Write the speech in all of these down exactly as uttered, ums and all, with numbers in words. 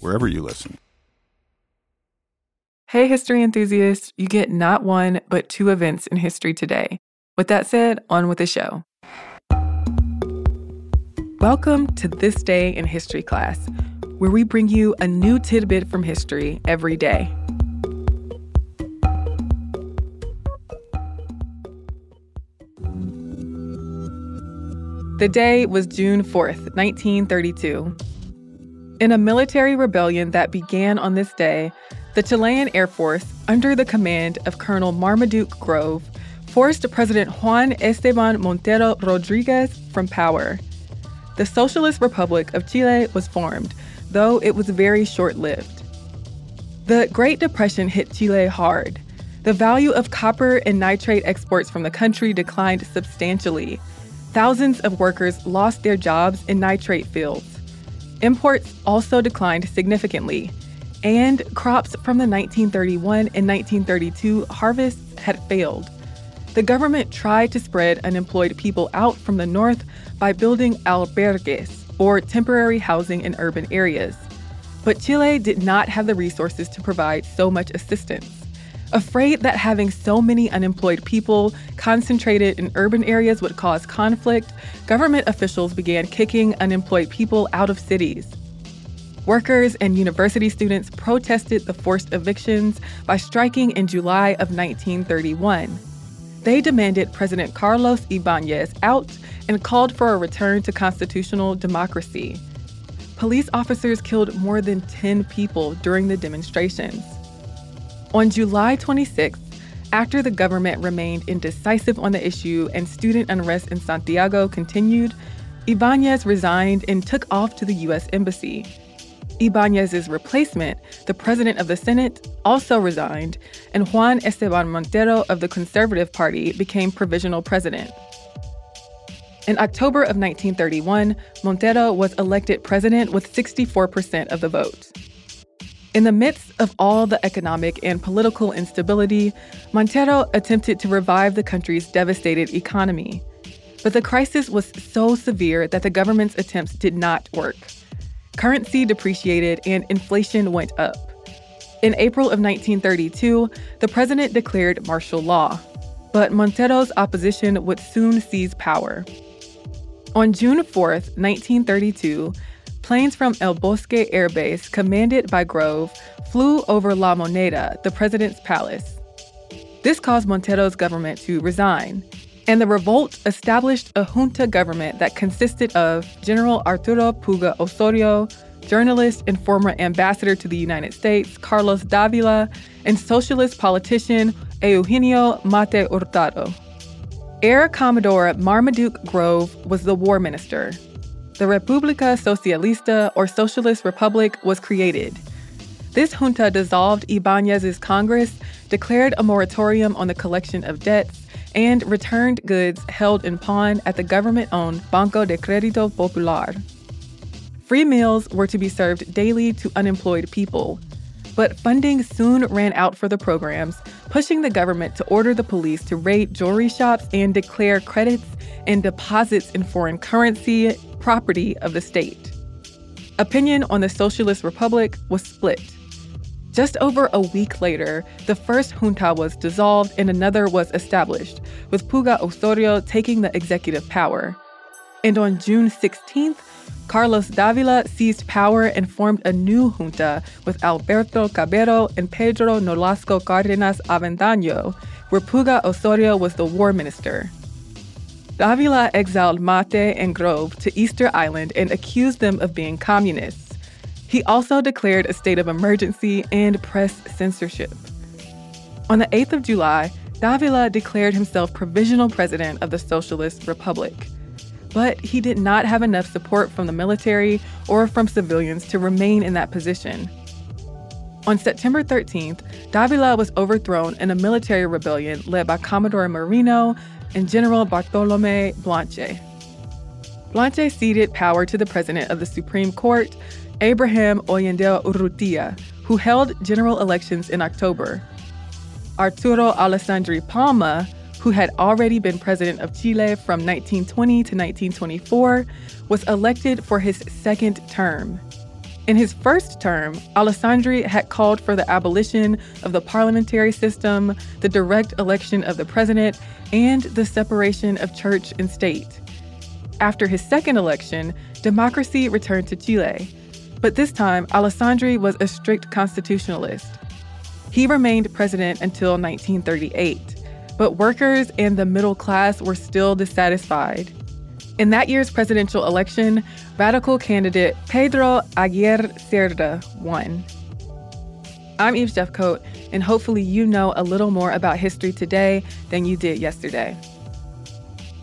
wherever you listen. Hey, history enthusiasts, you get not one, but two events in history today. With that said, on with the show. Welcome to This Day in History Class, where we bring you a new tidbit from history every day. The day was June fourth, nineteen thirty-two. In a military rebellion that began on this day, the Chilean Air Force, under the command of Colonel Marmaduke Grove, forced President Juan Esteban Montero Rodriguez from power. The Socialist Republic of Chile was formed, though it was very short-lived. The Great Depression hit Chile hard. The value of copper and nitrate exports from the country declined substantially. Thousands of workers lost their jobs in nitrate fields. Imports also declined significantly, and crops from the nineteen thirty-one and nineteen thirty-two harvests had failed. The government tried to spread unemployed people out from the north by building albergues, or temporary housing in urban areas. But Chile did not have the resources to provide so much assistance. Afraid that having so many unemployed people concentrated in urban areas would cause conflict, government officials began kicking unemployed people out of cities. Workers and university students protested the forced evictions by striking in July of nineteen thirty-one. They demanded President Carlos Ibáñez out and called for a return to constitutional democracy. Police officers killed more than ten people during the demonstrations. On July twenty-sixth, after the government remained indecisive on the issue and student unrest in Santiago continued, Ibáñez resigned and took off to the U S Embassy. Ibáñez's replacement, the president of the Senate, also resigned, and Juan Esteban Montero of the Conservative Party became provisional president. In October of nineteen thirty-one, Montero was elected president with sixty-four percent of the vote. In the midst of all the economic and political instability, Montero attempted to revive the country's devastated economy. But the crisis was so severe that the government's attempts did not work. Currency depreciated and inflation went up. In April of nineteen thirty-two, the president declared martial law, but Montero's opposition would soon seize power. On June fourth, nineteen thirty-two, planes from El Bosque Air Base, commanded by Grove, flew over La Moneda, the president's palace. This caused Montero's government to resign, and the revolt established a junta government that consisted of General Arturo Puga Osorio, journalist and former ambassador to the United States, Carlos Dávila, and socialist politician, Eugenio Mate Hurtado. Air Commodore Marmaduke Grove was the war minister. The República Socialista, or Socialist Republic, was created. This junta dissolved Ibáñez's Congress, declared a moratorium on the collection of debts, and returned goods held in pawn at the government-owned Banco de Crédito Popular. Free meals were to be served daily to unemployed people, but funding soon ran out for the programs, pushing the government to order the police to raid jewelry shops and declare credits and deposits in foreign currency property of the state. Opinion on the Socialist Republic was split. Just over a week later, the first junta was dissolved and another was established, with Puga Osorio taking the executive power. And on June sixteenth, Carlos Dávila seized power and formed a new junta with Alberto Cabero and Pedro Nolasco Cárdenas Aventaño, where Puga Osorio was the war minister. Dávila exiled Mate and Grove to Easter Island and accused them of being communists. He also declared a state of emergency and press censorship. On the eighth of July, Dávila declared himself provisional president of the Socialist Republic. But he did not have enough support from the military or from civilians to remain in that position. On September thirteenth, Dávila was overthrown in a military rebellion led by Commodore Marino and General Bartolomé Blanche. Blanche ceded power to the president of the Supreme Court, Abraham Oyanedel Urrutia, who held general elections in October. Arturo Alessandri Palma, who had already been president of Chile from nineteen twenty to nineteen twenty-four, was elected for his second term. In his first term, Alessandri had called for the abolition of the parliamentary system, the direct election of the president, and the separation of church and state. After his second election, democracy returned to Chile. But this time, Alessandri was a strict constitutionalist. He remained president until nineteen thirty-eight, but workers and the middle class were still dissatisfied. In that year's presidential election, radical candidate Pedro Aguirre Cerda won. I'm Yves Jeffcoat, and hopefully you know a little more about history today than you did yesterday.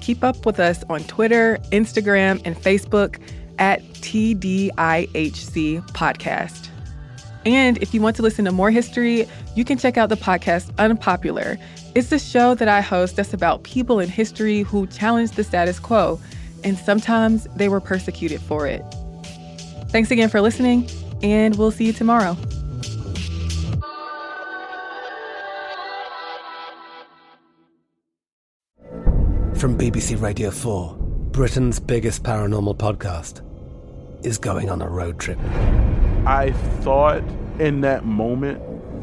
Keep up with us on Twitter, Instagram, and Facebook at T D I H C Podcast. And if you want to listen to more history, you can check out the podcast Unpopular. It's a show that I host that's about people in history who challenged the status quo, and sometimes they were persecuted for it. Thanks again for listening, and we'll see you tomorrow. From B B C Radio four, Britain's biggest paranormal podcast is going on a road trip. I thought in that moment,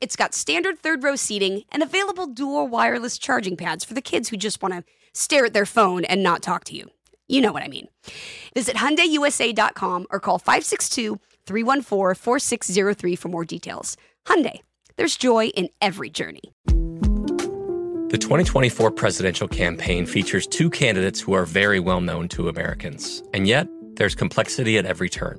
it's got standard third-row seating and available dual wireless charging pads for the kids who just want to stare at their phone and not talk to you. You know what I mean. Visit Hyundai U S A dot com or call five six two, three one four, four six zero three for more details. Hyundai, there's joy in every journey. The twenty twenty-four presidential campaign features two candidates who are very well known to Americans. And yet, there's complexity at every turn.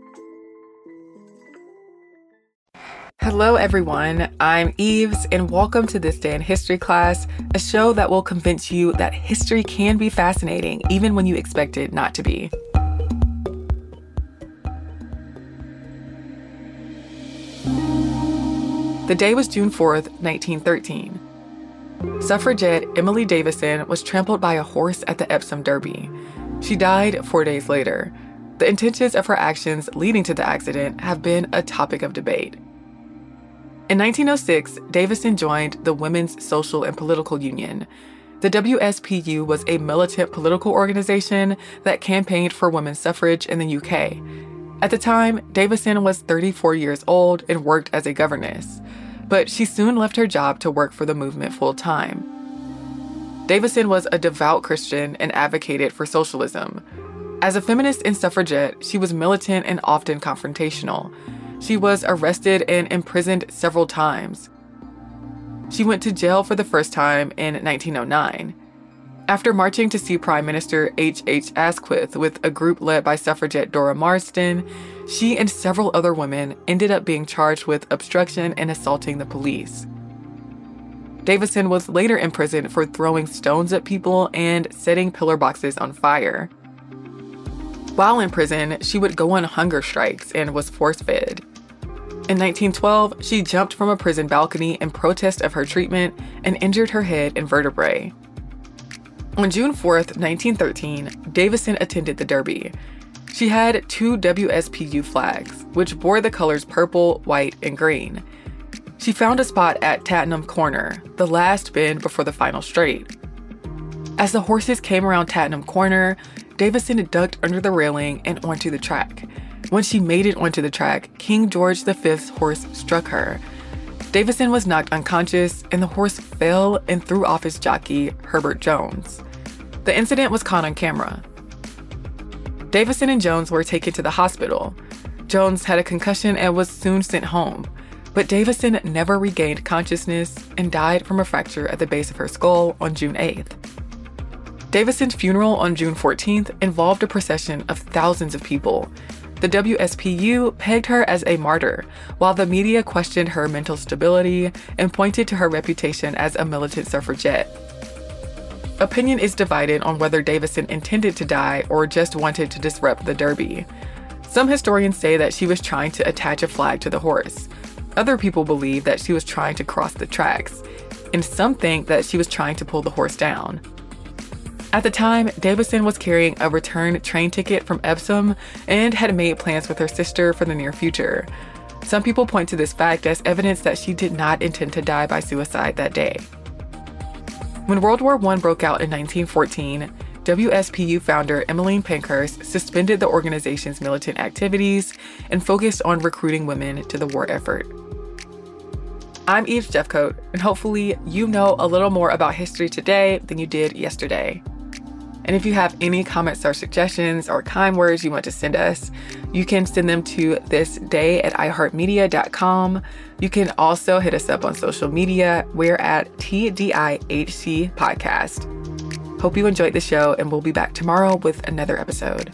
Hello, everyone. I'm Yves, and welcome to This Day in History Class, a show that will convince you that history can be fascinating, even when you expect it not to be. The day was June fourth, nineteen thirteen. Suffragette Emily Davison was trampled by a horse at the Epsom Derby. She died four days later. The intentions of her actions leading to the accident have been a topic of debate. In nineteen oh six, Davison joined the Women's Social and Political Union. The W S P U was a militant political organization that campaigned for women's suffrage in the U K. At the time, Davison was thirty-four years old and worked as a governess, but she soon left her job to work for the movement full-time. Davison was a devout Christian and advocated for socialism. As a feminist and suffragette, she was militant and often confrontational. She was arrested and imprisoned several times. She went to jail for the first time in nineteen oh nine. After marching to see Prime Minister H H Asquith with a group led by suffragette Dora Marsden, she and several other women ended up being charged with obstruction and assaulting the police. Davison was later imprisoned for throwing stones at people and setting pillar boxes on fire. While in prison, she would go on hunger strikes and was force-fed. In nineteen twelve, she jumped from a prison balcony in protest of her treatment and injured her head and vertebrae. On June fourth, nineteen thirteen, Davison attended the Derby. She had two W S P U flags, which bore the colors purple, white, and green. She found a spot at Tattenham Corner, the last bend before the final straight. As the horses came around Tattenham Corner, Davison ducked under the railing and onto the track. When she made it onto the track, King George the Fifth's horse struck her. Davison was knocked unconscious, and the horse fell and threw off his jockey, Herbert Jones. The incident was caught on camera. Davison and Jones were taken to the hospital. Jones had a concussion and was soon sent home, but Davison never regained consciousness and died from a fracture at the base of her skull on June eighth. Davison's funeral on June fourteenth involved a procession of thousands of people. The W S P U pegged her as a martyr, while the media questioned her mental stability and pointed to her reputation as a militant suffragette. Opinion is divided on whether Davison intended to die or just wanted to disrupt the Derby. Some historians say that she was trying to attach a flag to the horse. Other people believe that she was trying to cross the tracks, and some think that she was trying to pull the horse down. At the time, Davison was carrying a return train ticket from Epsom and had made plans with her sister for the near future. Some people point to this fact as evidence that she did not intend to die by suicide that day. When World War One broke out in nineteen fourteen, W S P U founder Emmeline Pankhurst suspended the organization's militant activities and focused on recruiting women to the war effort. I'm Yves Jeffcoat, and hopefully you know a little more about history today than you did yesterday. And if you have any comments or suggestions or kind words you want to send us, you can send them to thisday at iheartmedia dot com. You can also hit us up on social media. We're at T D I H C Podcast. Hope you enjoyed the show, and we'll be back tomorrow with another episode.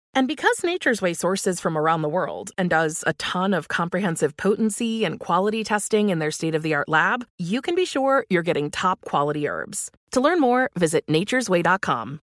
And because Nature's Way sources from around the world and does a ton of comprehensive potency and quality testing in their state-of-the-art lab, you can be sure you're getting top-quality herbs. To learn more, visit natures way dot com.